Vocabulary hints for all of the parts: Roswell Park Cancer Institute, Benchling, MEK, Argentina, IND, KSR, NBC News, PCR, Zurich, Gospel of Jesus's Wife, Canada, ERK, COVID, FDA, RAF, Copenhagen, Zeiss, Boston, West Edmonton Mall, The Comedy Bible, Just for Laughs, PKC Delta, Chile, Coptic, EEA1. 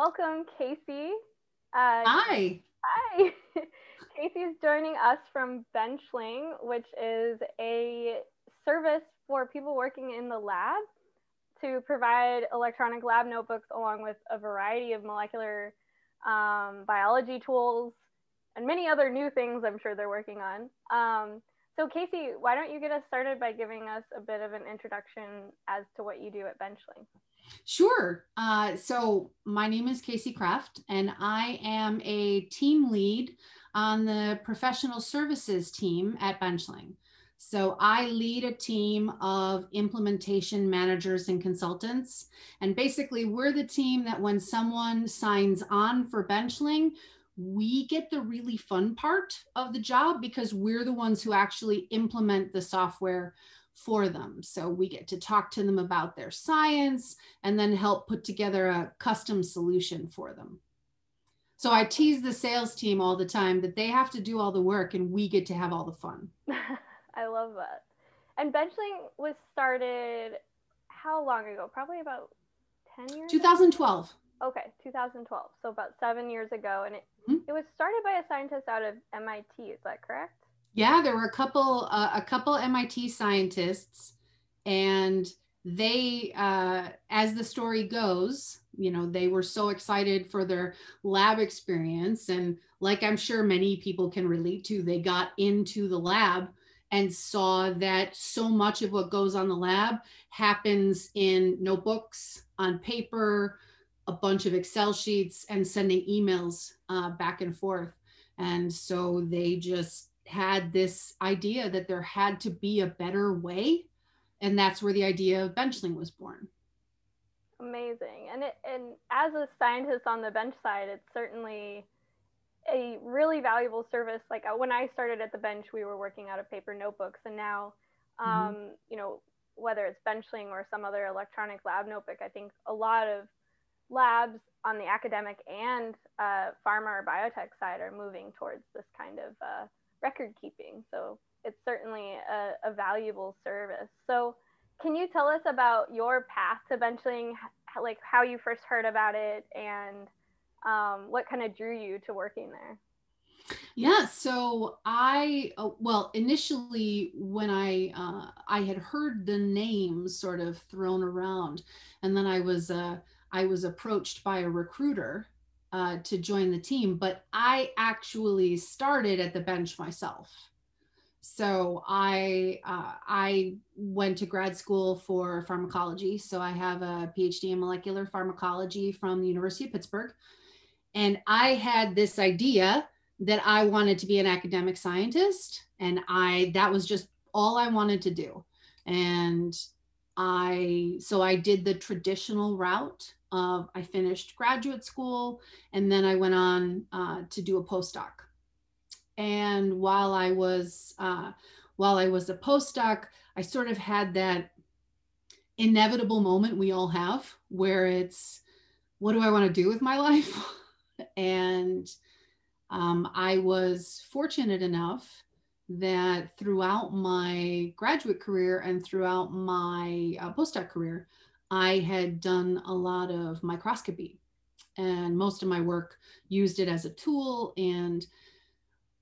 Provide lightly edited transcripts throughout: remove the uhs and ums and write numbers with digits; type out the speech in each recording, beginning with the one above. Welcome, Casey. Hi. Hi. Casey's joining us from Benchling, which is a service for people working in the lab to provide electronic lab notebooks along with a variety of molecular biology tools and many other new things I'm sure they're working on. So Casey, why don't you get us started by giving us a bit of an introduction as to what you do at Benchling? Sure. So my name is Casey Kraft, and I am a team lead on the professional services team at Benchling. So I lead a team of implementation managers and consultants. And basically, we're the team that when someone signs on for Benchling, we get the really fun part of the job because we're the ones who actually implement the software for them. So we get to talk to them about their science and then help put together a custom solution for them. So I tease the sales team all the time that they have to do all the work and we get to have all the fun. I love that. And Benchling was started how long ago? Probably about 10 years? 2012. Ago? Okay, 2012. So about 7 years ago. And it was started by a scientist out of MIT, is that correct? Yeah, there were a couple MIT scientists, and they, as the story goes, you know, they were so excited for their lab experience, and like I'm sure many people can relate to, they got into the lab and saw that so much of what goes on the lab happens in notebooks, on paper, a bunch of Excel sheets, and sending emails back and forth. And so they just had this idea that there had to be a better way, and that's where the idea of Benchling was born. Amazing. And as a scientist on the bench side, it's certainly a really valuable service. Like when I started at the bench, we were working out of paper notebooks, and now you know, whether it's Benchling or some other electronic lab notebook, I think a lot of labs on the academic and pharma or biotech side are moving towards this kind of record keeping. So it's certainly a valuable service. So can you tell us about your path to Benchling, like how you first heard about it and what kind of drew you to working there? Yeah, so I, well, initially when I had heard the name sort of thrown around, and then I was approached by a recruiter to join the team, but I actually started at the bench myself. So I went to grad school for pharmacology. So I have a PhD in molecular pharmacology from the University of Pittsburgh. And I had this idea that I wanted to be an academic scientist, and that was just all I wanted to do. And so I did the traditional route of I finished graduate school, and then I went on to do a postdoc. And while I was a postdoc, I sort of had that inevitable moment we all have where it's, what do I want to do with my life? And I was fortunate enough that throughout my graduate career and throughout my postdoc career, I had done a lot of microscopy, and most of my work used it as a tool. And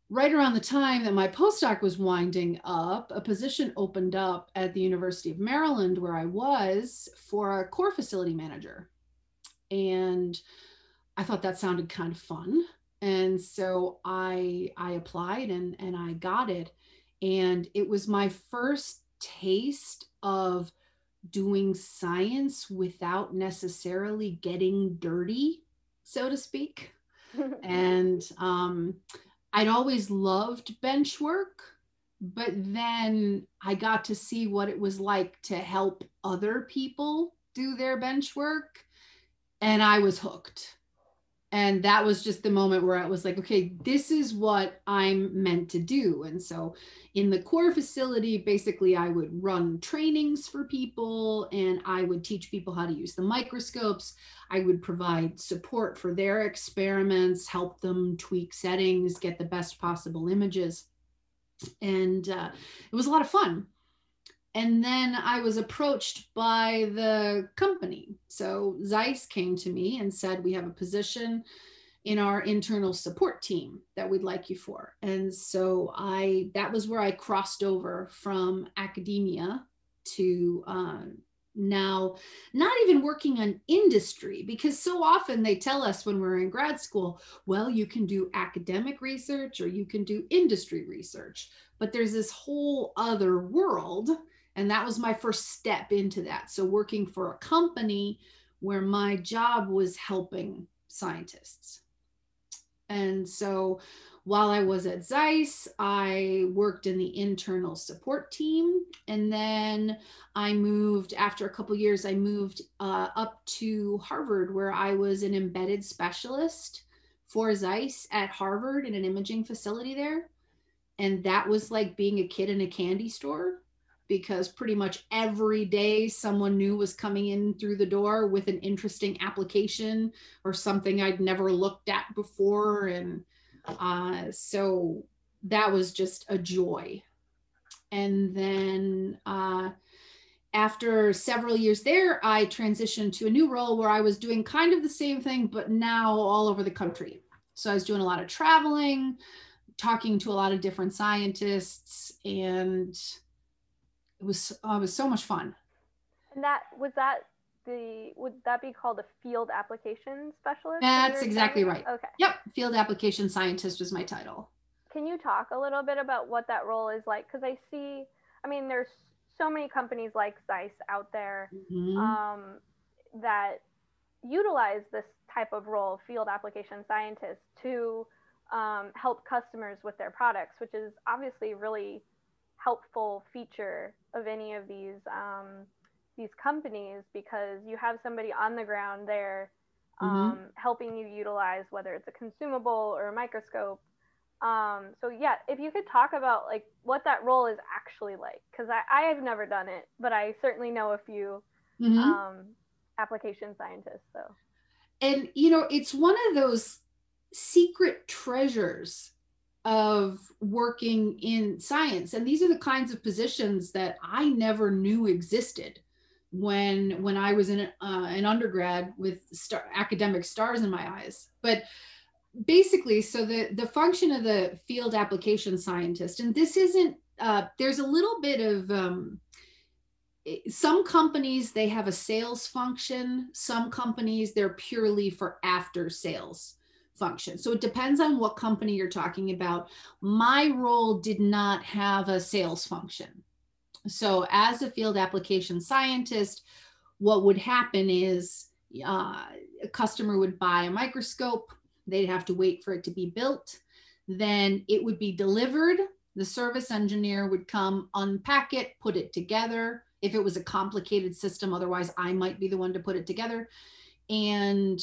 right around the time that my postdoc was winding up, a position opened up at the University of Maryland where I was for a core facility manager. And I thought that sounded kind of fun. And so I applied and I got it. And it was my first taste of doing science without necessarily getting dirty, so to speak. And I'd always loved bench work, but then I got to see what it was like to help other people do their bench work, and I was hooked. And that was just the moment where I was like, okay, this is what I'm meant to do. And so in the core facility, basically I would run trainings for people, and I would teach people how to use the microscopes. I would provide support for their experiments, help them tweak settings, get the best possible images. And it was a lot of fun. And then I was approached by the company. So Zeiss came to me and said, we have a position in our internal support team that we'd like you for. And so that was where I crossed over from academia to now not even working on industry, because so often they tell us when we're in grad school, well, you can do academic research or you can do industry research, but there's this whole other world. And that was my first step into that. So working for a company where my job was helping scientists. And so while I was at Zeiss, I worked in the internal support team. And then I moved, after a couple of years, I moved up to Harvard, where I was an embedded specialist for Zeiss at Harvard in an imaging facility there. And that was like being a kid in a candy store, because pretty much every day someone new was coming in through the door with an interesting application or something I'd never looked at before. And so that was just a joy. And then after several years there, I transitioned to a new role where I was doing kind of the same thing, but now all over the country. So I was doing a lot of traveling, talking to a lot of different scientists, and it was so much fun. And would that be called a field application specialist? That's exactly right. Okay. Yep. Field application scientist was my title. Can you talk a little bit about what that role is like? Because I mean, there's so many companies like Zeiss out there that utilize this type of role, field application scientist, to help customers with their products, which is obviously really helpful feature of any of these companies, because you have somebody on the ground there helping you utilize, whether it's a consumable or a microscope. So yeah, if you could talk about like what that role is actually like, because I have never done it, but I certainly know a few application scientists. So, and you know, it's one of those secret treasures of working in science. And these are the kinds of positions that I never knew existed when I was in an undergrad with academic stars in my eyes. But basically, so the function of the field application scientist, and this isn't, there's a little bit of, some companies, they have a sales function. Some companies, they're purely for after sales function. So it depends on what company you're talking about. My role did not have a sales function. So as a field application scientist, what would happen is a customer would buy a microscope. They'd have to wait for it to be built. Then it would be delivered. The service engineer would come, unpack it, put it together. If it was a complicated system, otherwise I might be the one to put it together. And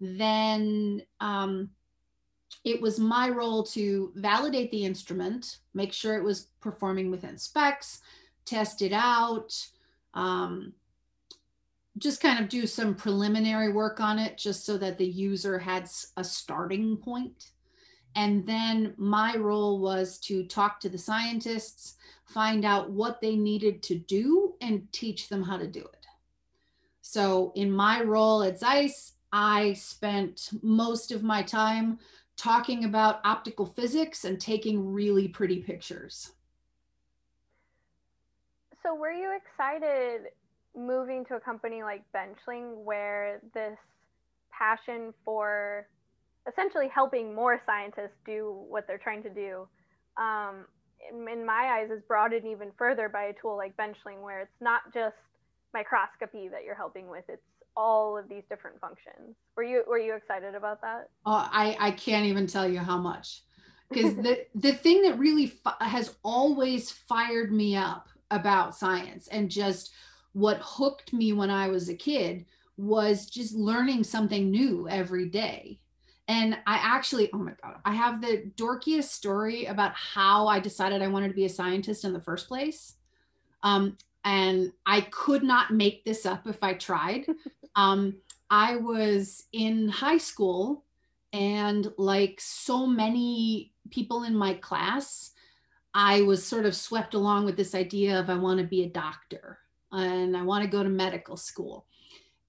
then it was my role to validate the instrument, make sure it was performing within specs, test it out, just kind of do some preliminary work on it, just so that the user had a starting point. And then my role was to talk to the scientists, find out what they needed to do, and teach them how to do it. So in my role at Zeiss, I spent most of my time talking about optical physics and taking really pretty pictures. So were you excited moving to a company like Benchling, where this passion for essentially helping more scientists do what they're trying to do, in my eyes, is broadened even further by a tool like Benchling, where it's not just microscopy that you're helping with, it's all of these different functions. Were you excited about that? Oh, I can't even tell you how much, because the thing that really has always fired me up about science, and just what hooked me when I was a kid, was just learning something new every day. And I actually, oh my God, I have the dorkiest story about how I decided I wanted to be a scientist in the first place. And I could not make this up if I tried. I was in high school, and like so many people in my class, I was sort of swept along with this idea of I want to be a doctor and I want to go to medical school.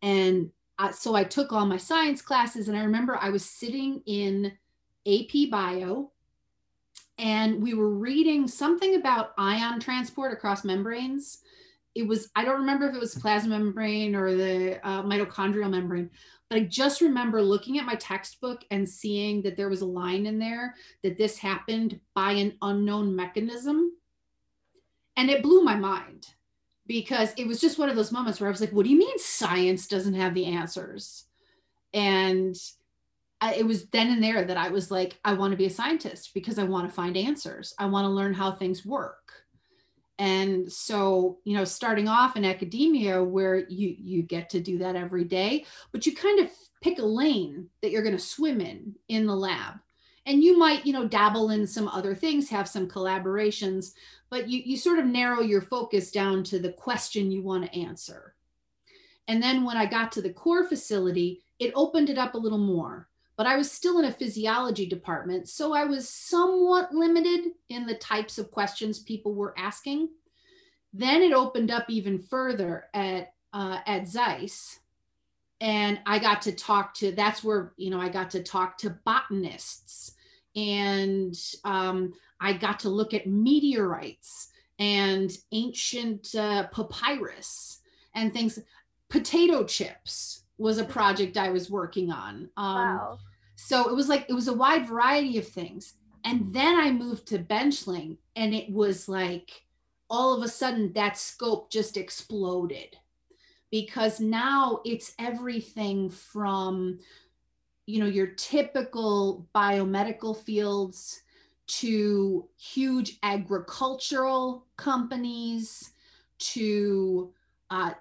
And so I took all my science classes, and I remember I was sitting in AP Bio, and we were reading something about ion transport across membranes. It was, I don't remember if it was plasma membrane or the mitochondrial membrane, but I just remember looking at my textbook and seeing that there was a line in there that this happened by an unknown mechanism. And it blew my mind, because it was just one of those moments where I was like, what do you mean science doesn't have the answers? And it was then and there that I was like, I want to be a scientist because I want to find answers. I want to learn how things work. And so, you know, starting off in academia where you get to do that every day, but you kind of pick a lane that you're going to swim in the lab. And you might, you know, dabble in some other things, have some collaborations, but you sort of narrow your focus down to the question you want to answer. And then when I got to the core facility, it opened it up a little more. But I was still in a physiology department, so I was somewhat limited in the types of questions people were asking. Then it opened up even further at Zeiss, and I got to talk to, that's where, you know, I got to talk to botanists, and I got to look at meteorites and ancient papyrus and things. Potato chips was a project I was working on. Wow. So it was like, it was a wide variety of things. And then I moved to Benchling, and it was like, all of a sudden that scope just exploded, because now it's everything from, you know, your typical biomedical fields to huge agricultural companies to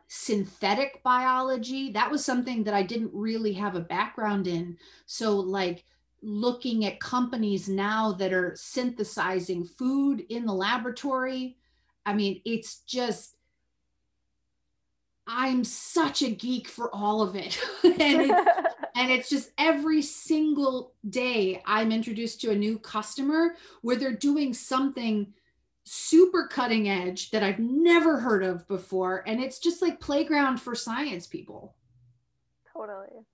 synthetic biology. That was something that I didn't really have a background in. So like looking at companies now that are synthesizing food in the laboratory. I mean, it's just, I'm such a geek for all of it. and it's just every single day I'm introduced to a new customer where they're doing something super cutting edge that I've never heard of before. And it's just like playground for science people. Totally.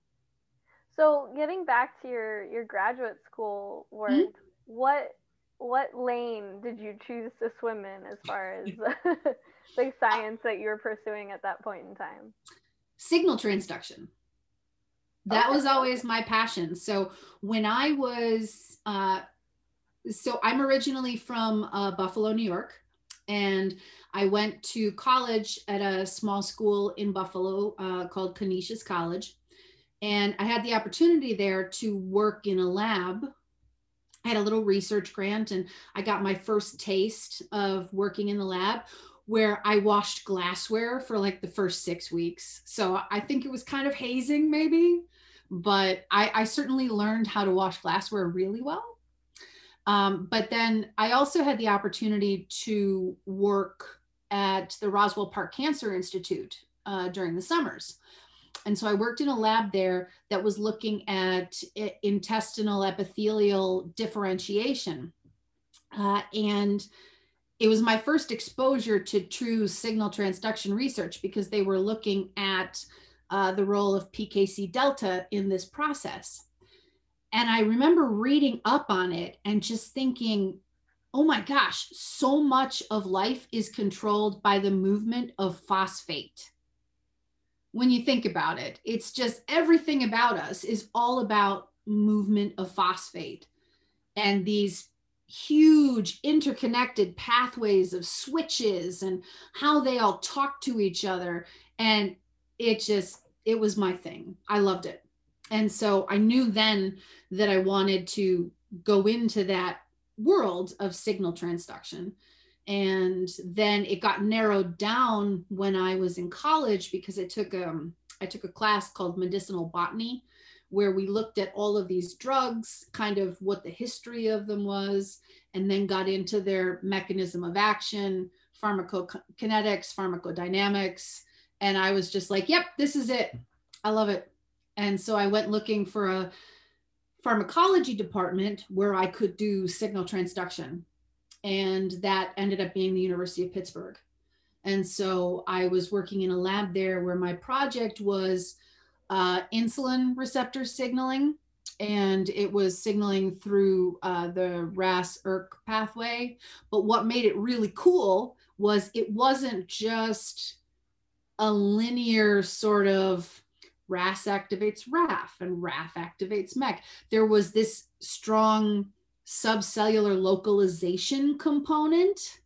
So getting back to your graduate school work, mm-hmm. what lane did you choose to swim in as far as the science that you were pursuing at that point in time? Signal transduction. That was always my passion. So when I was, so I'm originally from Buffalo, New York, and I went to college at a small school in Buffalo called Canisius College. And I had the opportunity there to work in a lab. I had a little research grant, and I got my first taste of working in the lab, where I washed glassware for like the first 6 weeks. So I think it was kind of hazing maybe, but I certainly learned how to wash glassware really well. But then I also had the opportunity to work at the Roswell Park Cancer Institute during the summers. And so I worked in a lab there that was looking at intestinal epithelial differentiation. And it was my first exposure to true signal transduction research, because they were looking at the role of PKC Delta in this process. And I remember reading up on it and just thinking, oh my gosh, so much of life is controlled by the movement of phosphate. When you think about it, it's just everything about us is all about movement of phosphate and these huge interconnected pathways of switches and how they all talk to each other. And it was my thing. I loved it. And so I knew then that I wanted to go into that world of signal transduction. And then it got narrowed down when I was in college, because I took a class called medicinal botany, where we looked at all of these drugs, kind of what the history of them was, and then got into their mechanism of action, pharmacokinetics, pharmacodynamics. And I was just like, yep, this is it. I love it. And so I went looking for a pharmacology department where I could do signal transduction. and that ended up being the University of Pittsburgh. And so I was working in a lab there where my project was insulin receptor signaling, and it was signaling through the RAS ERK pathway. But what made it really cool was it wasn't just a linear sort of RAS activates RAF and RAF activates MEK. There was this strong subcellular localization component.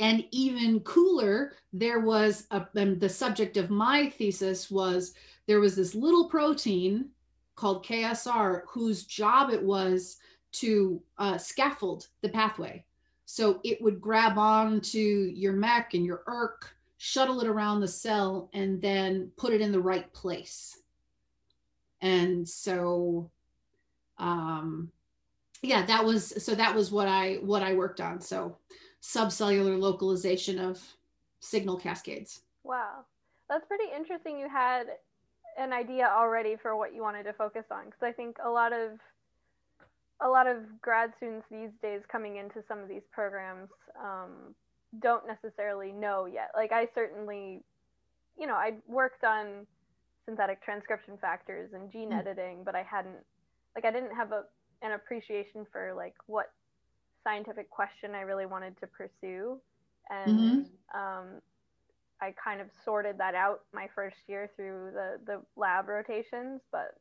And even cooler, there was, and the subject of my thesis was, there was this little protein called KSR whose job it was to scaffold the pathway. So it would grab on to your MEK and your ERK, shuttle it around the cell, and then put it in the right place. And so, yeah, that was, so that was what I worked on. So subcellular localization of signal cascades. Wow. That's pretty interesting. You had an idea already for what you wanted to focus on, because I think a lot of grad students these days coming into some of these programs don't necessarily know yet. Like I certainly, you know, I worked on synthetic transcription factors and gene editing, but I hadn't, like I didn't have an appreciation for like what scientific question I really wanted to pursue. And I kind of sorted that out my first year through the lab rotations, but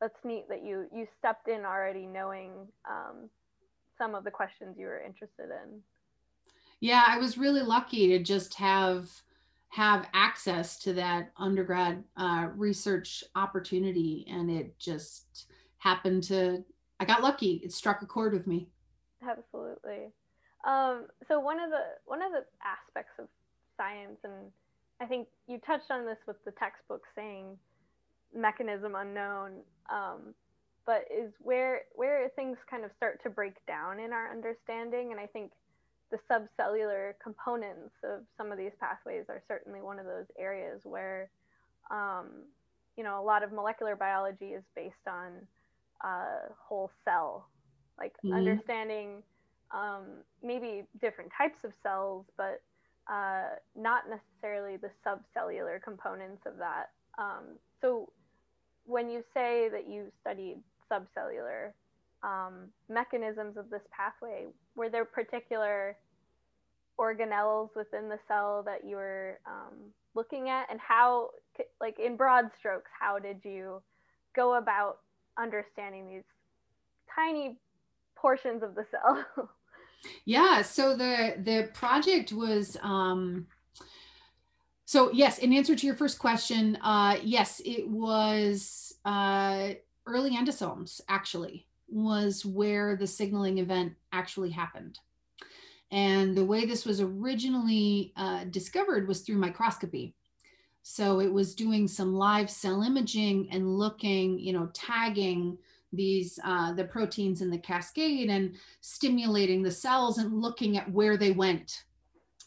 that's neat that you stepped in already knowing some of the questions you were interested in. Yeah, I was really lucky to just have access to that undergrad research opportunity, and it just happened to, I got lucky. It struck a chord with me. Absolutely. So one of the aspects of science, and I think you touched on this with the textbook saying mechanism unknown, but is where things kind of start to break down in our understanding. And I think the subcellular components of some of these pathways are certainly one of those areas where, you know, a lot of molecular biology is based on whole cell, like understanding maybe different types of cells, but not necessarily the subcellular components of that. So when you say that you studied subcellular mechanisms of this pathway, were there particular organelles within the cell that you were looking at? And how, like in broad strokes, how did you go about understanding these tiny portions of the cell? Yeah, so the project was, so yes, in answer to your first question, yes, it was early endosomes actually was where the signaling event actually happened. And the way this was originally discovered was through microscopy. So it was doing some live cell imaging and looking, you know, tagging these, the proteins in the cascade and stimulating the cells and looking at where they went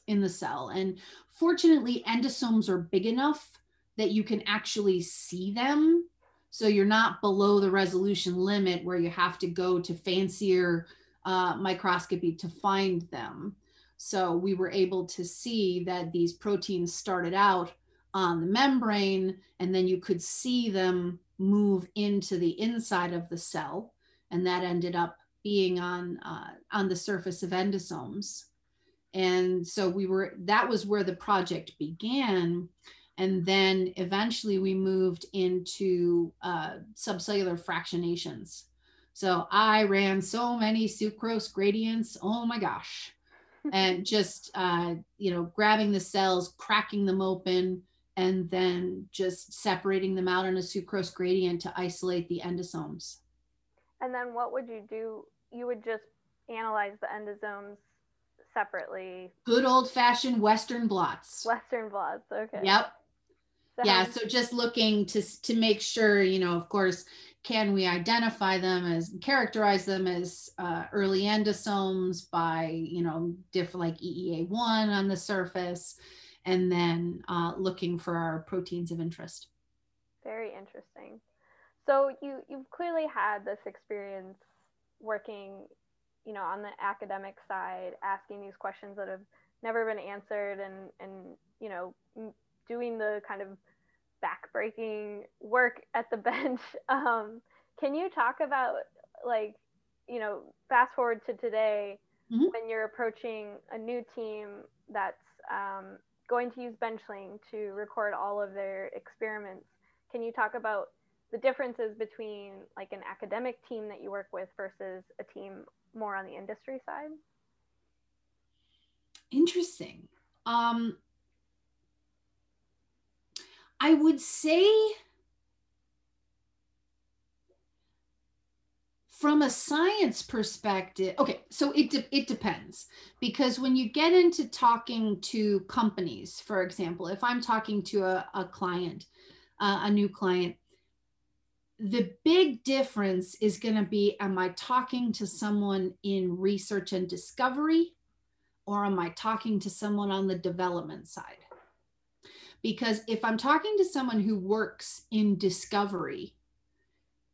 in the cell. And fortunately, endosomes are big enough that you can actually see them. So you're not below the resolution limit where you have to go to fancier microscopy to find them. So we were able to see that these proteins started out on the membrane, and then you could see them move into the inside of the cell, and that ended up being on the surface of endosomes. And so that was where the project began. And then eventually we moved into subcellular fractionations. So I ran so many sucrose gradients, oh my gosh. And just, you know, grabbing the cells, cracking them open, and then just separating them out in a sucrose gradient to isolate the endosomes. And then what would you do? You would just analyze the endosomes separately? Good old-fashioned Western blots. Western blots, okay. Yep. So yeah, so just looking to make sure, you know, of course, can we identify them as, characterize them as early endosomes by, you know, different like EEA1 on the surface, and then looking for our proteins of interest. Very interesting. So you've clearly had this experience working you know, on the academic side, asking these questions that have never been answered, and you know, doing the kind of backbreaking work at the bench. Can you talk about, like, you know, fast forward to today, mm-hmm. when you're approaching a new team that's going to use Benchling to record all of their experiments? Can you talk about the differences between, like, an academic team that you work with versus a team more on the industry side? Interesting. I would say, from a science perspective, okay, so it depends, because when you get into talking to companies, for example, if I'm talking to a client, a new client, the big difference is going to be, am I talking to someone in research and discovery, or am I talking to someone on the development side? Because if I'm talking to someone who works in discovery,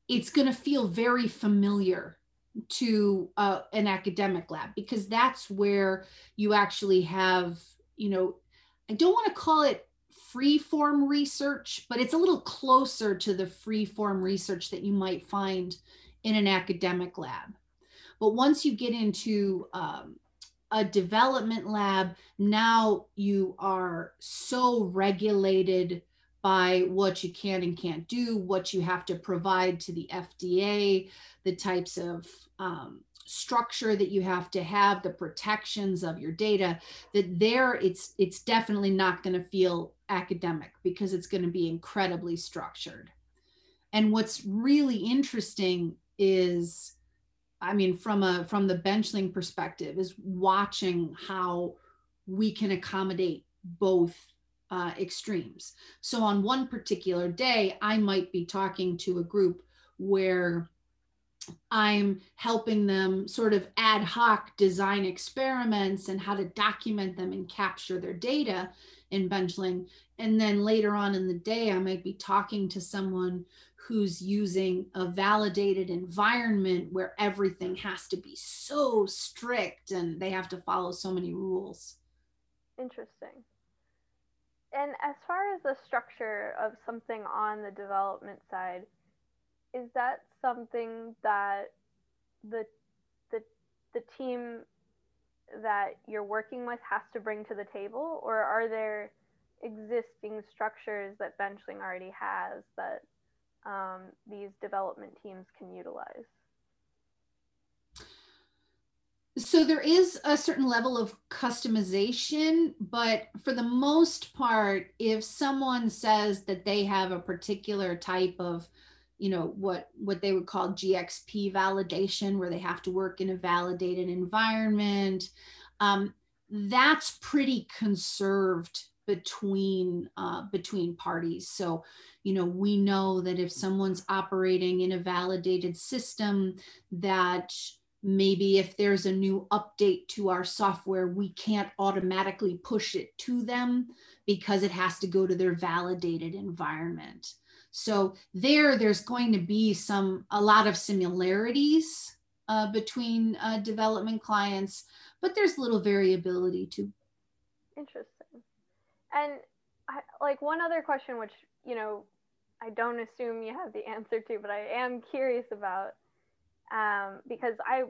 it's going to feel very familiar to an academic lab, because that's where you actually have, you know, I don't want to call it free-form research, but it's a little closer to the free-form research that you might find in an academic lab. But once you get into a development lab, now you are so regulated by what you can and can't do, what you have to provide to the FDA, the types of structure that you have to have, the protections of your data, that there it's definitely not going to feel academic, because it's going to be incredibly structured. And what's really interesting is, I mean, from the Benchling perspective, is watching how we can accommodate both extremes. So on one particular day, I might be talking to a group where I'm helping them sort of ad hoc design experiments and how to document them and capture their data in Benchling. And then later on in the day, I might be talking to someone who's using a validated environment where everything has to be so strict and they have to follow so many rules. Interesting. And as far as the structure of something on the development side, is that something that the team that you're working with has to bring to the table, or are there existing structures that Benchling already has that these development teams can utilize? So there is a certain level of customization, but for the most part, if someone says that they have a particular type of, you know, what they would call GXP validation, where they have to work in a validated environment, that's pretty conserved between parties. So, you know, we know that if someone's operating in a validated system, that maybe if there's a new update to our software, we can't automatically push it to them because it has to go to their validated environment. So there's going to be a lot of similarities between development clients, but there's little variability too. Interesting. And one other question, which, you know, I don't assume you have the answer to, but I am curious about. Because I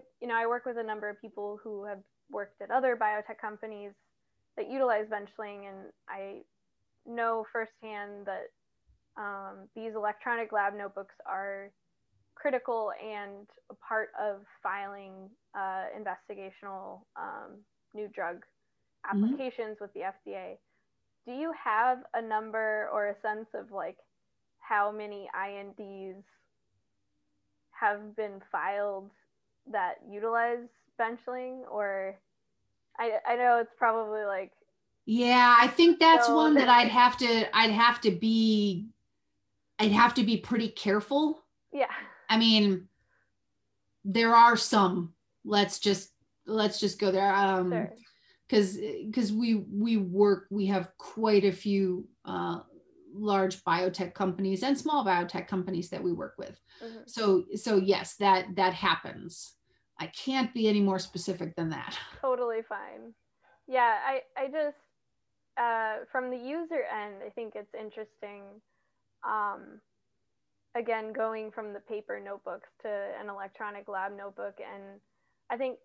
work with a number of people who have worked at other biotech companies that utilize Benchling, and I know firsthand that these electronic lab notebooks are critical and a part of filing investigational new drug applications mm-hmm. with the FDA. Do you have a number or a sense of, like, how many INDs have been filed that utilize Benchling? Or I know it's probably like, yeah, I think that's one that I'd have to be pretty careful. Yeah. I mean, there are some, let's just go there. Sure. Cause we have quite a few, large biotech companies and small biotech companies that we work with. Mm-hmm. So yes, that happens. I can't be any more specific than that. Totally fine. Yeah, I just, from the user end, I think it's interesting, again, going from the paper notebooks to an electronic lab notebook. And I think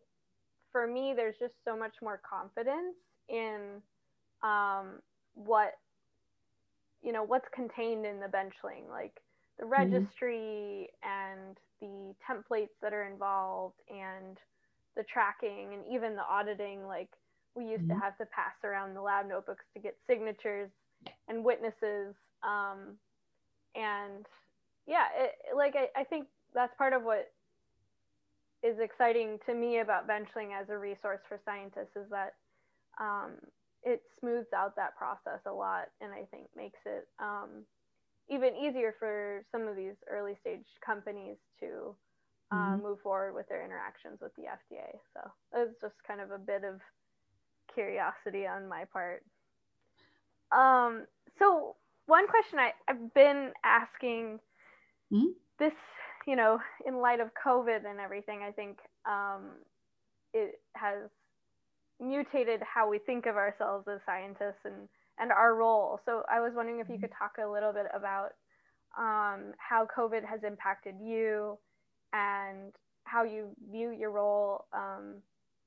for me, there's just so much more confidence in what, you know, what's contained in the Benchling, like the registry and the templates that are involved and the tracking and even the auditing. Like we used to have to pass around the lab notebooks to get signatures and witnesses. And yeah, I think that's part of what is exciting to me about Benchling as a resource for scientists is that it smooths out that process a lot, and I think makes it even easier for some of these early stage companies to move forward with their interactions with the FDA. So it's just kind of a bit of curiosity on my part. So one question I've been asking this, you know, in light of COVID and everything, I think it has mutated how we think of ourselves as scientists and our role. So I was wondering if you could talk a little bit about how COVID has impacted you and how you view your role,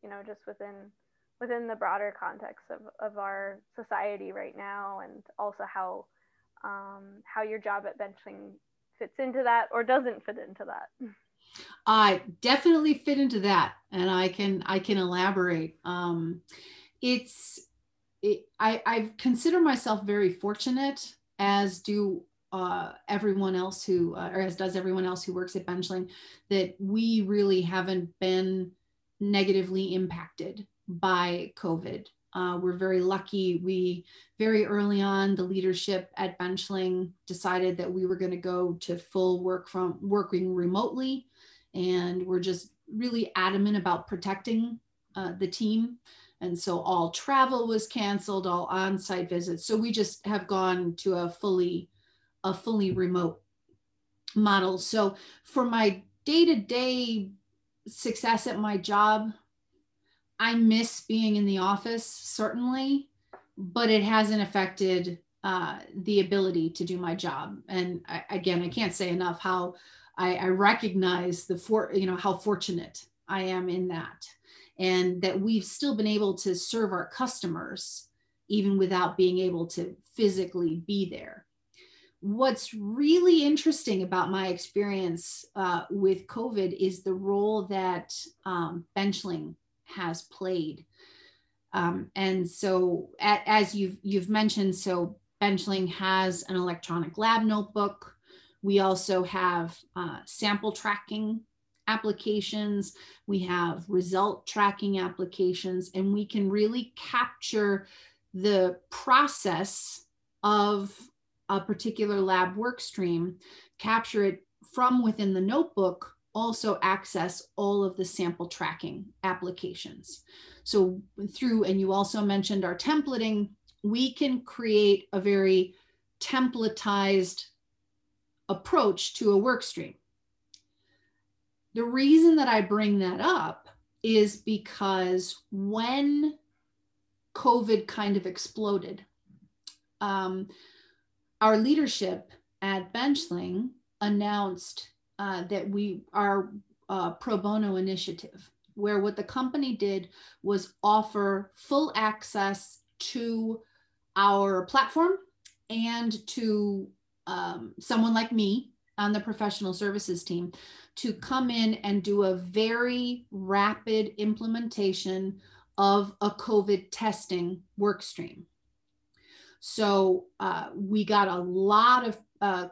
you know, just within the broader context of our society right now, and also how your job at Benchling fits into that or doesn't fit into that. I definitely fit into that, and I can elaborate. I consider myself very fortunate, as do everyone else who, or as does everyone else who works at Benchling, that we really haven't been negatively impacted by COVID. We're very lucky. We, very early on, the leadership at Benchling decided that we were going to go to full working remotely, and we're just really adamant about protecting the team. And so all travel was canceled, all on-site visits. So we just have gone to a fully remote model. So for my day-to-day success at my job, I miss being in the office, certainly, but it hasn't affected the ability to do my job. And I can't say enough how I recognize how fortunate I am in that. And that we've still been able to serve our customers even without being able to physically be there. What's really interesting about my experience with COVID is the role that Benchling has played. And so as you've mentioned, so Benchling has an electronic lab notebook. We also have sample tracking applications, we have result tracking applications, and we can really capture the process of a particular lab work stream, capture it from within the notebook, also access all of the sample tracking applications. So through, and you also mentioned our templating, we can create a very templatized approach to a work stream. The reason that I bring that up is because when COVID kind of exploded, our leadership at Benchling announced that our pro bono initiative, where what the company did was offer full access to our platform and to someone like me on the professional services team to come in and do a very rapid implementation of a COVID testing work stream. So we got a lot of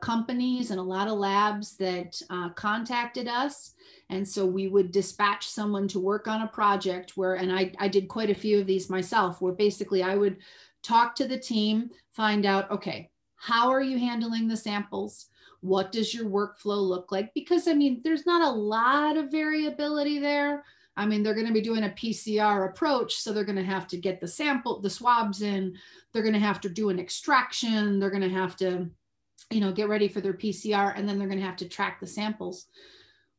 companies and a lot of labs that contacted us. And so we would dispatch someone to work on a project where, and I did quite a few of these myself, where basically I would talk to the team, find out, okay, how are you handling the samples? What does your workflow look like? Because, I mean, there's not a lot of variability there. I mean, they're going to be doing a PCR approach, so they're going to have to get the swabs in. They're going to have to do an extraction. They're going to have to, you know, get ready for their PCR, and then they're going to have to track the samples.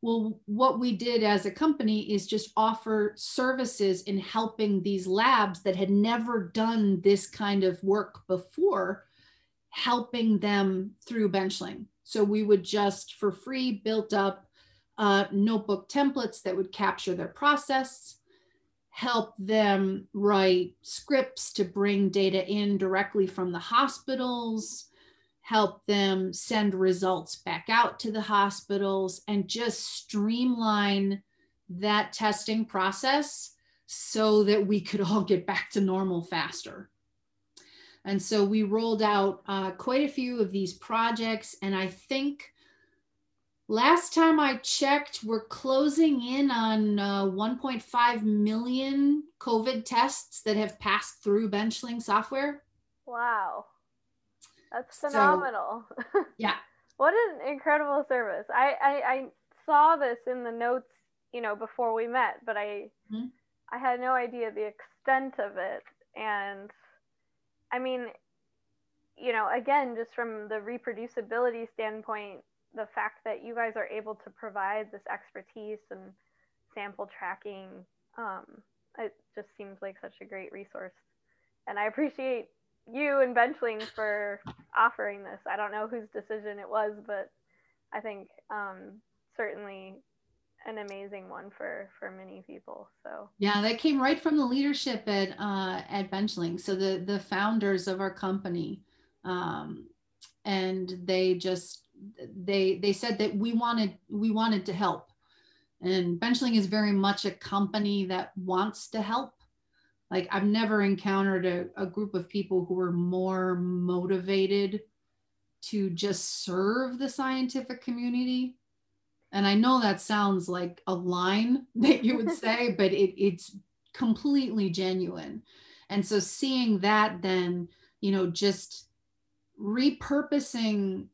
well, what we did as a company is just offer services in helping these labs that had never done this kind of work before, helping them through Benchling. So we would just for free built up notebook templates that would capture their process, help them write scripts to bring data in directly from the hospitals, help them send results back out to the hospitals, and just streamline that testing process so that we could all get back to normal faster. And so we rolled out quite a few of these projects. And I think last time I checked, we're closing in on 1.5 million COVID tests that have passed through Benchling software. Wow. That's phenomenal. So, yeah. What an incredible service. I saw this in the notes, you know, before we met, but I had no idea the extent of it. And I mean, you know, again, just from the reproducibility standpoint, the fact that you guys are able to provide this expertise and sample tracking, it just seems like such a great resource. And I appreciate you and Benchling for offering this. I don't know whose decision it was, but I think certainly an amazing one for many people. So yeah, that came right from the leadership at Benchling. So the founders of our company, and they said that we wanted to help, and Benchling is very much a company that wants to help. Like, I've never encountered a group of people who were more motivated to just serve the scientific community. And I know that sounds like a line that you would say, but it's completely genuine. And so seeing that, then, you know, just repurposing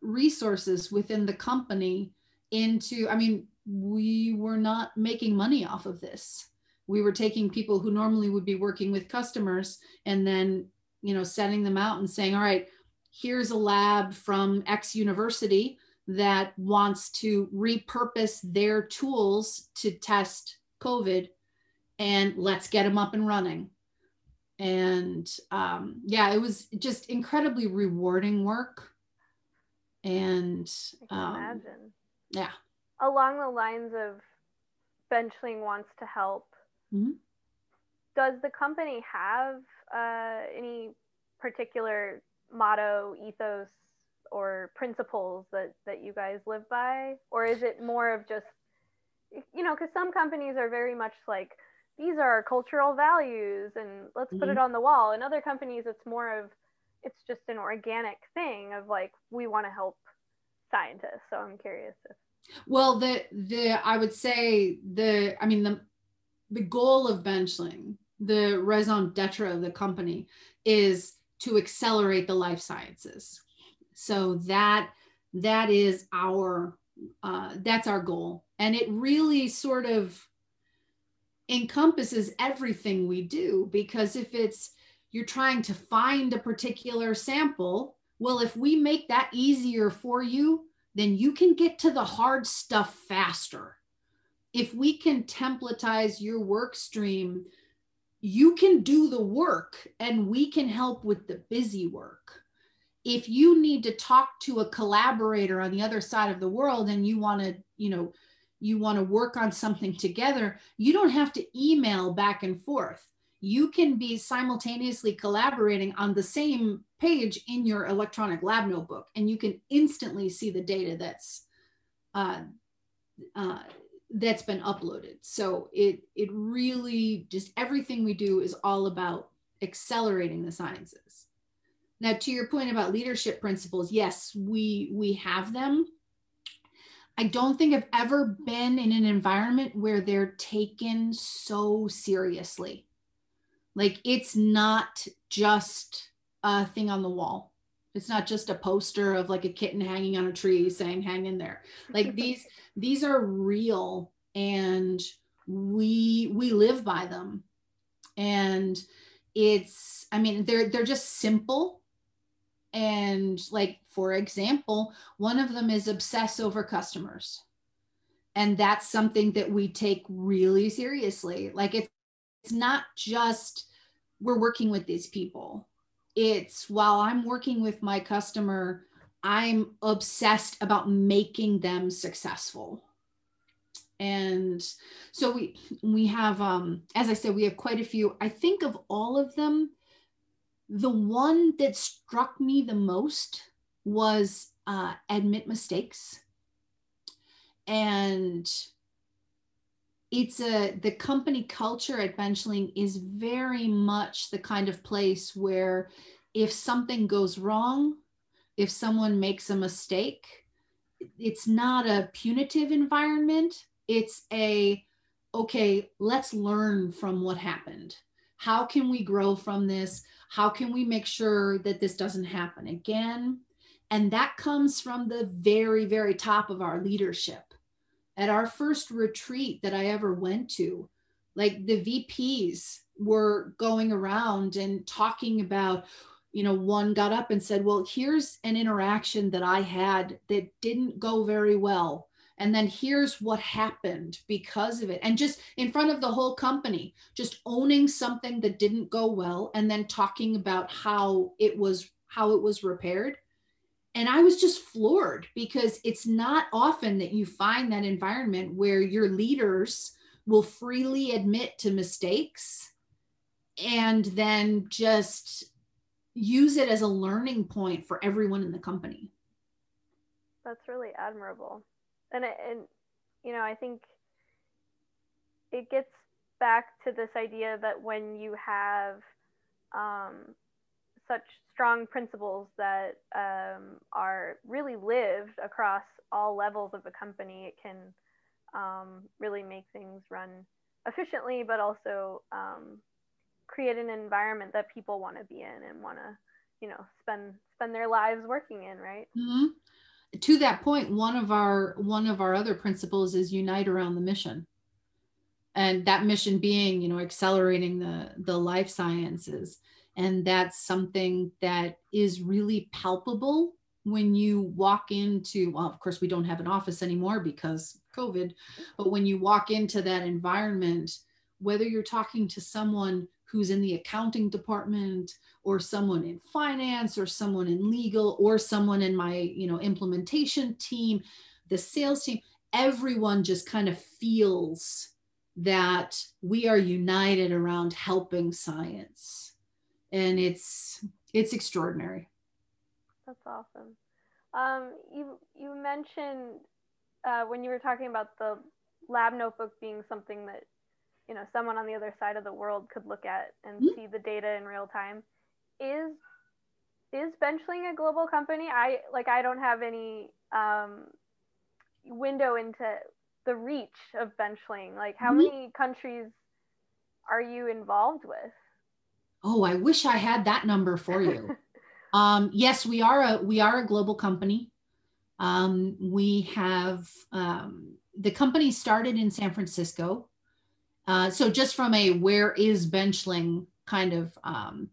resources within the company into, I mean, we were not making money off of this. We were taking people who normally would be working with customers and then, you know, sending them out and saying, all right, here's a lab from X university that wants to repurpose their tools to test COVID, and let's get them up and running. And yeah, it was just incredibly rewarding work. And I can imagine. Yeah. Along the lines of Benchling wants to help, mm-hmm. Does the company have any particular motto, ethos, or principles that you guys live by? Or is it more of just, you know, because some companies are very much like, these are our cultural values and let's mm-hmm. put it on the wall. In other companies, it's more of, it's just an organic thing of like, we want to help scientists. So I'm curious. Well, I would say the goal of Benchling, the raison d'etre of the company, is to accelerate the life sciences. So that is our, that's our goal. And it really sort of encompasses everything we do, because if it's, you're trying to find a particular sample, well, if we make that easier for you, then you can get to the hard stuff faster. If we can templatize your work stream, you can do the work and we can help with the busy work. If you need to talk to a collaborator on the other side of the world and you want to work on something together, you don't have to email back and forth. You can be simultaneously collaborating on the same page in your electronic lab notebook, and you can instantly see the data that's been uploaded. So it really, just everything we do is all about accelerating the sciences. Now, to your point about leadership principles, yes, we have them. I don't think I've ever been in an environment where they're taken so seriously. Like, it's not just a thing on the wall. It's not just a poster of like a kitten hanging on a tree saying, hang in there. Like, these are real, and we live by them. And it's, I mean, they're just simple. And like, for example, one of them is obsess over customers. And that's something that we take really seriously. Like it's not just we're working with these people. It's while I'm working with my customer, I'm obsessed about making them successful. And so we have, as I said, we have quite a few. I think of all of them, the one that struck me the most was admit mistakes. And it's the company culture at Benchling is very much the kind of place where if something goes wrong, if someone makes a mistake, it's not a punitive environment. It's a, okay, let's learn from what happened. How can we grow from this? How can we make sure that this doesn't happen again? And that comes from the very, very top of our leadership. At our first retreat that I ever went to, like the VPs were going around and talking about, you know, one got up and said, well, here's an interaction that I had that didn't go very well. And then here's what happened because of it. And just in front of the whole company, just owning something that didn't go well and then talking about how it was repaired. And I was just floored because it's not often that you find that environment where your leaders will freely admit to mistakes and then just use it as a learning point for everyone in the company. That's really admirable. And you know, I think it gets back to this idea that when you have such strong principles that are really lived across all levels of the company, it can really make things run efficiently, but also create an environment that people want to be in and want to, you know, spend their lives working in, right? Mm-hmm. To that point, one of our other principles is unite around the mission. And that mission being, you know, accelerating the life sciences. And that's something that is really palpable when you walk into, well, of course, we don't have an office anymore because COVID, but when you walk into that environment, whether you're talking to someone who's in the accounting department or someone in finance or someone in legal or someone in my, you know, implementation team, the sales team, everyone just kind of feels that we are united around helping science. And it's extraordinary. That's awesome. You mentioned when you were talking about the lab notebook being something that, you know, someone on the other side of the world could look at and mm-hmm. see the data in real time. Is Benchling a global company? I don't have any window into the reach of Benchling. Like, how mm-hmm. many countries are you involved with? Oh, I wish I had that number for you. Yes, we are a global company. We have the company started in San Francisco. So just from a where is Benchling kind of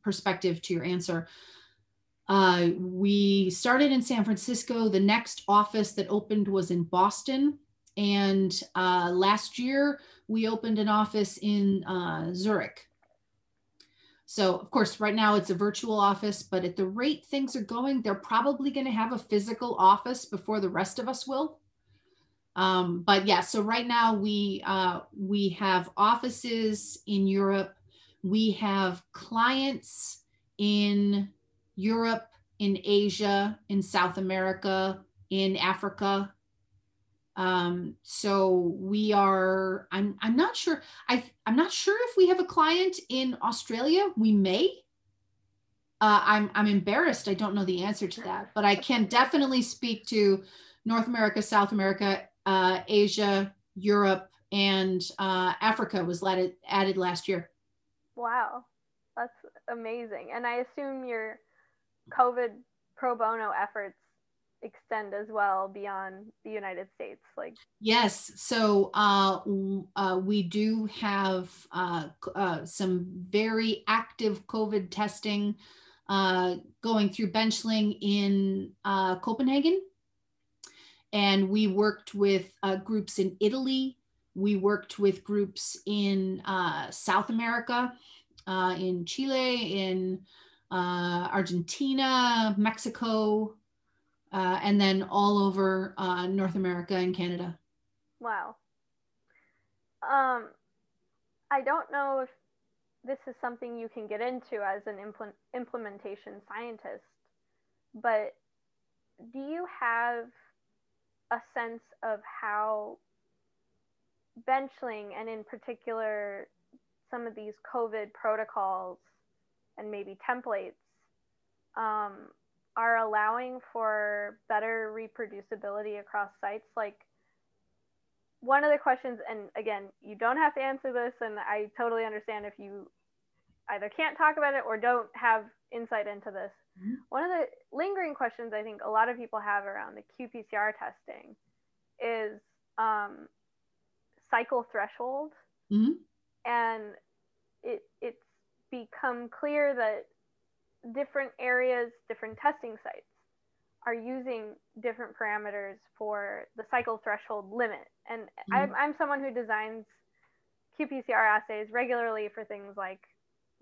perspective to your answer, we started in San Francisco. The next office that opened was in Boston. And last year, we opened an office in Zurich. So of course, right now it's a virtual office, but at the rate things are going, they're probably going to have a physical office before the rest of us will. But yeah, so right now we have offices in Europe. We have clients in Europe, in Asia, in South America, in Africa. So we are, I'm not sure. I'm not sure if we have a client in Australia. We may. I'm embarrassed. I don't know the answer to that, but I can definitely speak to North America, South America, Asia, Europe, and Africa was added last year. Wow, that's amazing. And I assume your COVID pro bono efforts extend as well beyond the United States. Like, yes, so we do have some very active COVID testing going through Benchling in Copenhagen. And we worked with groups in Italy. We worked with groups in South America, in Chile, in Argentina, Mexico, and then all over North America and Canada. Wow. I don't know if this is something you can get into as an implementation scientist, but do you have a sense of how benchling, and in particular some of these COVID protocols and maybe templates, are allowing for better reproducibility across sites? Like, one of the questions, and again, you don't have to answer this, and I totally understand if you either can't talk about it or don't have insight into this. Mm-hmm. One of the lingering questions I think a lot of people have around the qPCR testing is cycle threshold. Mm-hmm. And it's become clear that different areas, different testing sites are using different parameters for the cycle threshold limit. And mm-hmm. I'm someone who designs qPCR assays regularly for things like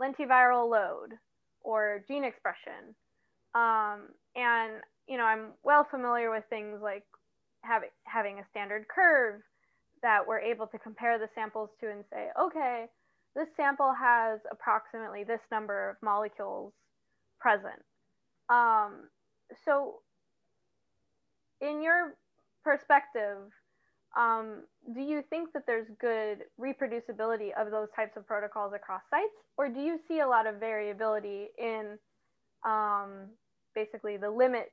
lentiviral load or gene expression. And, you know, I'm well familiar with things like having a standard curve that we're able to compare the samples to and say, okay, this sample has approximately this number of molecules present. So in your perspective, do you think that there's good reproducibility of those types of protocols across sites, or do you see a lot of variability in basically the limit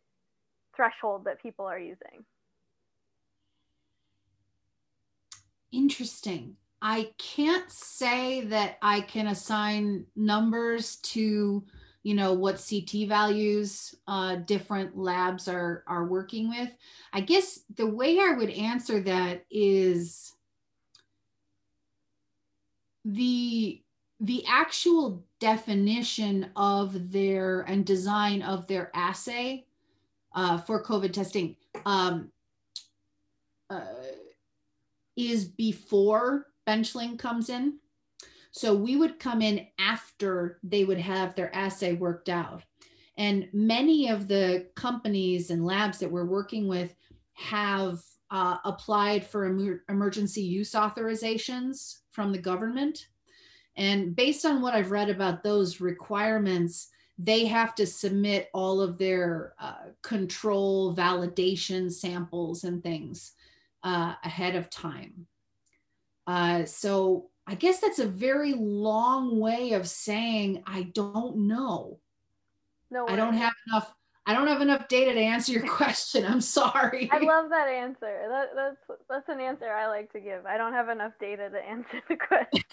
threshold that people are using? Interesting. I can't say that I can assign numbers to, you know, what CT values different labs are working with. I guess the way I would answer that is the actual definition of their and design of their assay for COVID testing is before benchling comes in. So we would come in after they would have their assay worked out. And many of the companies and labs that we're working with have applied for emergency use authorizations from the government. And based on what I've read about those requirements, they have to submit all of their control validation samples and things ahead of time. So I guess that's a very long way of saying, I don't know. No way. I don't have enough data to answer your question. I'm sorry. I love that answer. That's an answer I like to give. I don't have enough data to answer the question.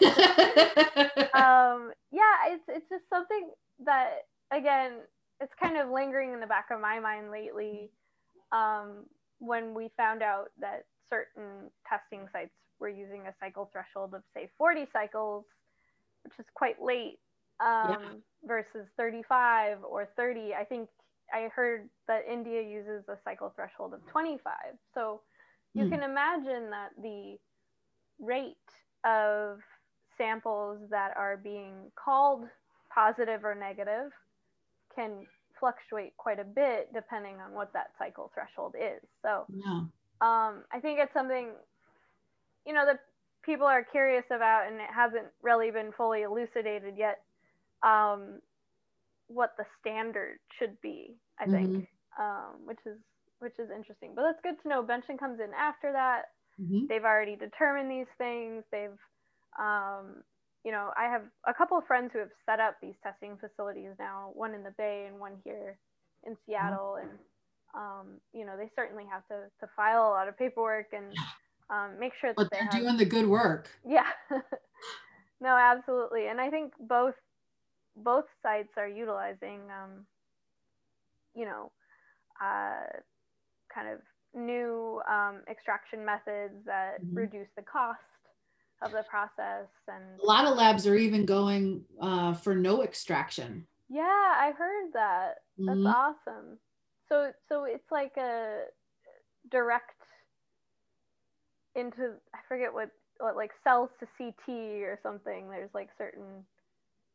Yeah, it's just something that, again, it's kind of lingering in the back of my mind lately, when we found out that certain testing sites were using a cycle threshold of, say, 40 cycles, which is quite late, versus 35 or 30. I think I heard that India uses a cycle threshold of 25. So you can imagine that the rate of samples that are being called positive or negative can fluctuate quite a bit depending on what that cycle threshold is. So I think it's something, you know, that people are curious about, and it hasn't really been fully elucidated yet, what the standard should be, I think, which is interesting. But that's good to know. Benchling comes in after that. Mm-hmm. They've already determined these things. They've, you know, I have a couple of friends who have set up these testing facilities now, one in the Bay and one here in Seattle. Mm-hmm. And, you know, they certainly have to file a lot of paperwork and make sure that but they're doing the good work. Yeah. No, absolutely. And I think both sites are utilizing, you know, kind of new extraction methods that reduce the cost of the process. And a lot of labs are even going for no extraction. Yeah, I heard that. That's awesome. So it's like a direct into, I forget what like cells to CT or something. There's like certain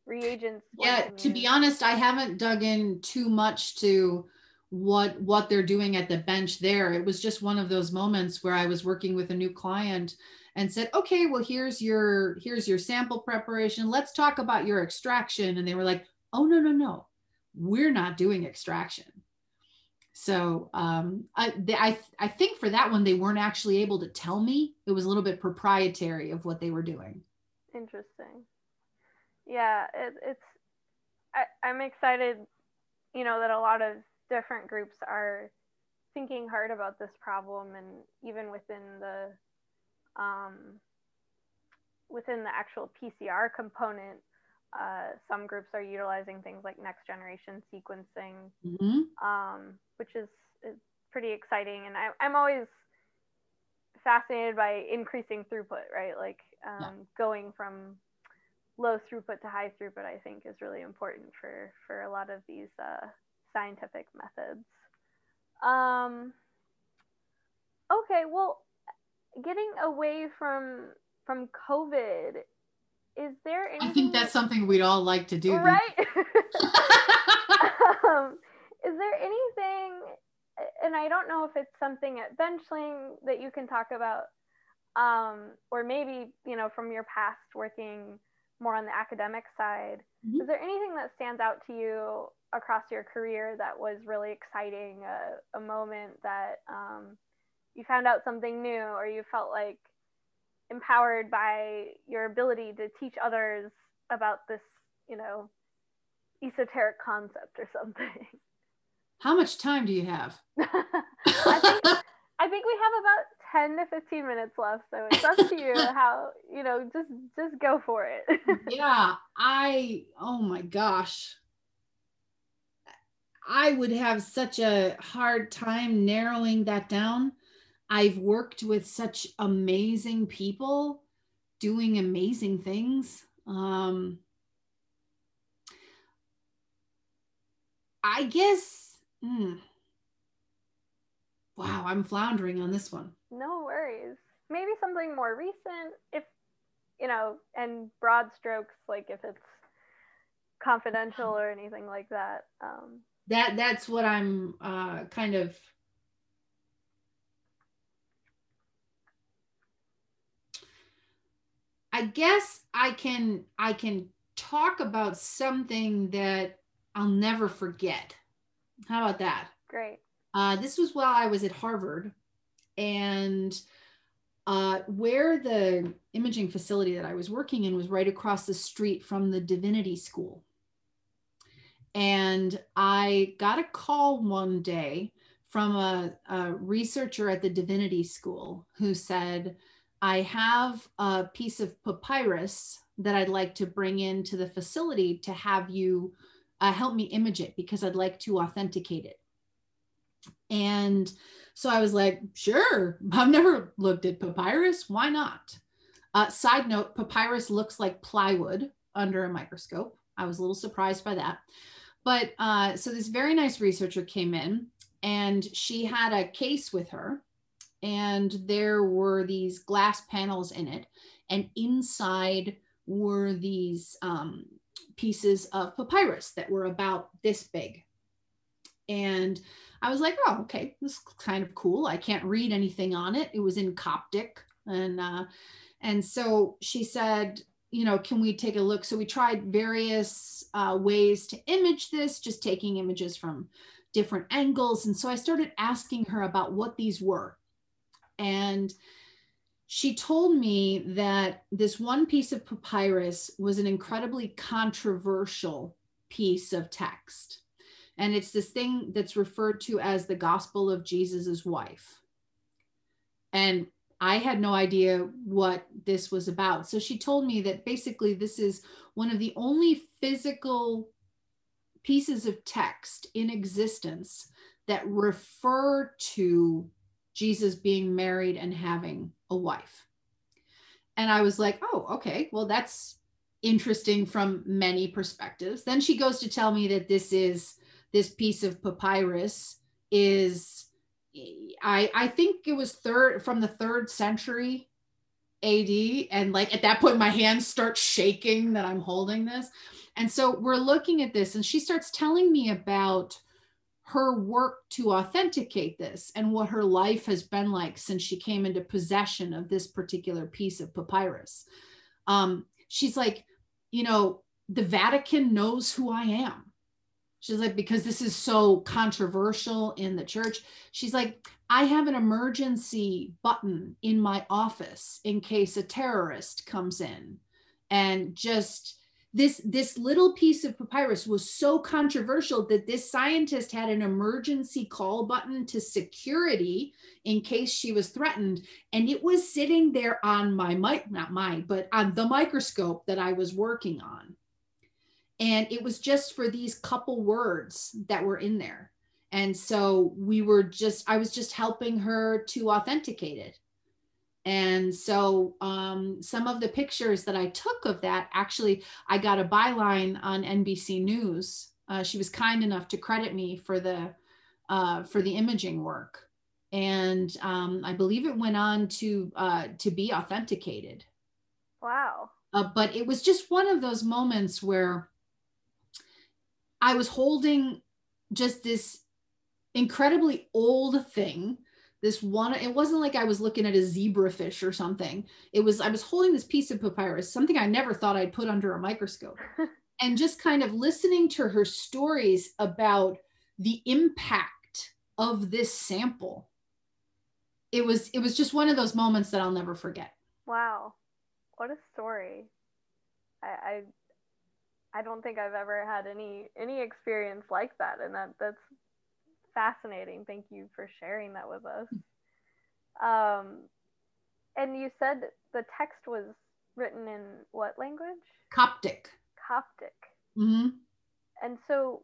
reagents. Yeah, to be honest, I haven't dug in too much to what they're doing at the bench there. It was just one of those moments where I was working with a new client and said, okay, well, here's your sample preparation. Let's talk about your extraction. And they were like, oh, no, we're not doing extraction. So I think for that one, they weren't actually able to tell me. It was a little bit proprietary of what they were doing. Interesting. Yeah, I'm excited, you know, that a lot of different groups are thinking hard about this problem, and even within the actual PCR component, some groups are utilizing things like next generation sequencing, which is pretty exciting. And I'm always fascinated by increasing throughput, right? Like going from low throughput to high throughput, I think, is really important for a lot of these scientific methods. Okay, well, getting away from COVID, is there anything? I think that's something we'd all like to do, right? Is there anything, and I don't know if it's something at Benchling that you can talk about, or maybe, you know, from your past working more on the academic side, is there anything that stands out to you across your career that was really exciting, a moment that you found out something new, or you felt like empowered by your ability to teach others about this, you know, esoteric concept or something? How much time do you have? I think we have about 10 to 15 minutes left, so it's up to you how, you know, just go for it. Yeah, oh my gosh. I would have such a hard time narrowing that down. I've worked with such amazing people doing amazing things. I guess, wow, I'm floundering on this one. No worries. Maybe something more recent, if, you know, and broad strokes, like if it's confidential or anything like that. That's what I'm kind of I guess I can talk about something that I'll never forget. How about that? Great. This was while I was at Harvard, and where the imaging facility that I was working in was right across the street from the Divinity School. And I got a call one day from a researcher at the Divinity School who said, I have a piece of papyrus that I'd like to bring into the facility to have you help me image it, because I'd like to authenticate it. And so I was like, sure, I've never looked at papyrus. Why not? Side note, papyrus looks like plywood under a microscope. I was a little surprised by that. But so this very nice researcher came in, and she had a case with her, and there were these glass panels in it, and inside were these pieces of papyrus that were about this big. And I was like, oh, okay, this is kind of cool. I can't read anything on it. It was in Coptic. And so she said, you know, can we take a look? So we tried various ways to image this, just taking images from different angles. And so I started asking her about what these were. And she told me that this one piece of papyrus was an incredibly controversial piece of text. And it's this thing that's referred to as the Gospel of Jesus's Wife. And I had no idea what this was about. So she told me that basically this is one of the only physical pieces of text in existence that refer to Jesus being married and having a wife. And I was like, oh, okay, well, that's interesting from many perspectives. Then she goes to tell me that this piece of papyrus is I think it was from the third century AD. And like at that point, my hands start shaking that I'm holding this. And so we're looking at this and she starts telling me about her work to authenticate this and what her life has been like since she came into possession of this particular piece of papyrus. She's like, you know, the Vatican knows who I am. She's like, because this is so controversial in the church. She's like, I have an emergency button in my office in case a terrorist comes in. And just this little piece of papyrus was so controversial that this scientist had an emergency call button to security in case she was threatened. And it was sitting there on my mic, not mine, but on the microscope that I was working on. And it was just for these couple words that were in there. And so we were just, I was just helping her to authenticate it. And so some of the pictures that I took of that, actually, I got a byline on NBC News. She was kind enough to credit me for the imaging work. And I believe it went on to be authenticated. Wow. But it was just one of those moments where I was holding just this incredibly old thing. This one, it wasn't like I was looking at a zebrafish or something. It was, I was holding this piece of papyrus, something I never thought I'd put under a microscope, and just kind of listening to her stories about the impact of this sample. It was just one of those moments that I'll never forget. Wow. What a story. I don't think I've ever had any experience like that. And that's fascinating. Thank you for sharing that with us. And you said the text was written in what language? Coptic. Mm-hmm. And so,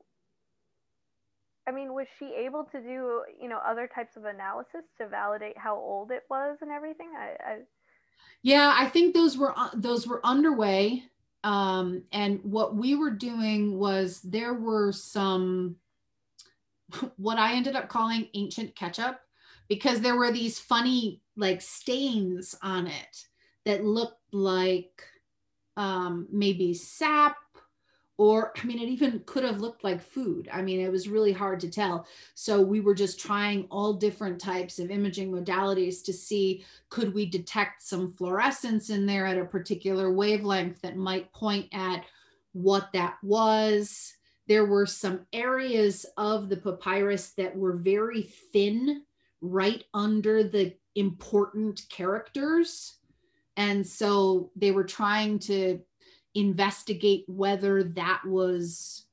I mean, was she able to do, you know, other types of analysis to validate how old it was and everything? Yeah, I think those were underway. And what we were doing was there were some, what I ended up calling ancient ketchup, because there were these funny like stains on it that looked like maybe sap, or I mean, it even could have looked like food. I mean, it was really hard to tell. So we were just trying all different types of imaging modalities to see, could we detect some fluorescence in there at a particular wavelength that might point at what that was. There were some areas of the papyrus that were very thin, right under the important characters. And so they were trying to investigate whether that was,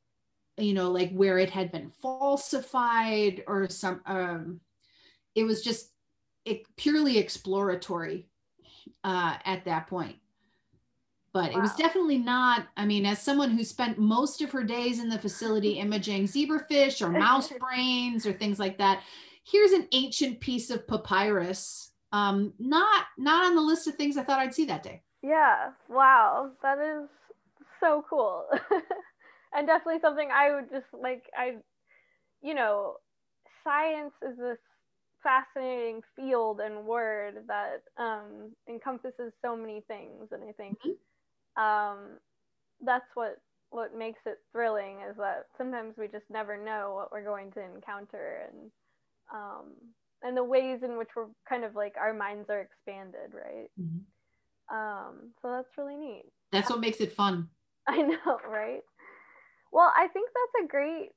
you know, like where it had been falsified or some, it was just purely exploratory at that point. But wow. It was definitely not, I mean, as someone who spent most of her days in the facility imaging zebrafish or mouse brains or things like that, here's an ancient piece of papyrus. Not on the list of things I thought I'd see that day. Yeah. Wow. That is so cool. And definitely something I would just like, you know, science is this fascinating field and word that encompasses so many things. And I think that's what makes it thrilling, is that sometimes we just never know what we're going to encounter, and the ways in which we're kind of like, our minds are expanded, right? Mm-hmm. So that's really neat. That's what makes it fun. I know, right? Well, I think that's a great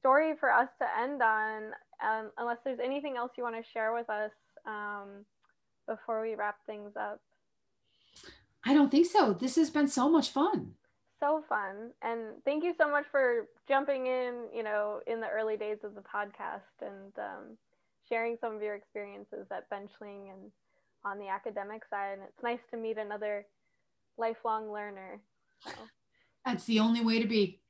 story for us to end on, unless there's anything else you want to share with us before we wrap things up. I don't think so. This has been so much fun. So fun. And thank you so much for jumping in, you know, in the early days of the podcast, and sharing some of your experiences at Benchling and on the academic side. And it's nice to meet another lifelong learner. So. That's the only way to be.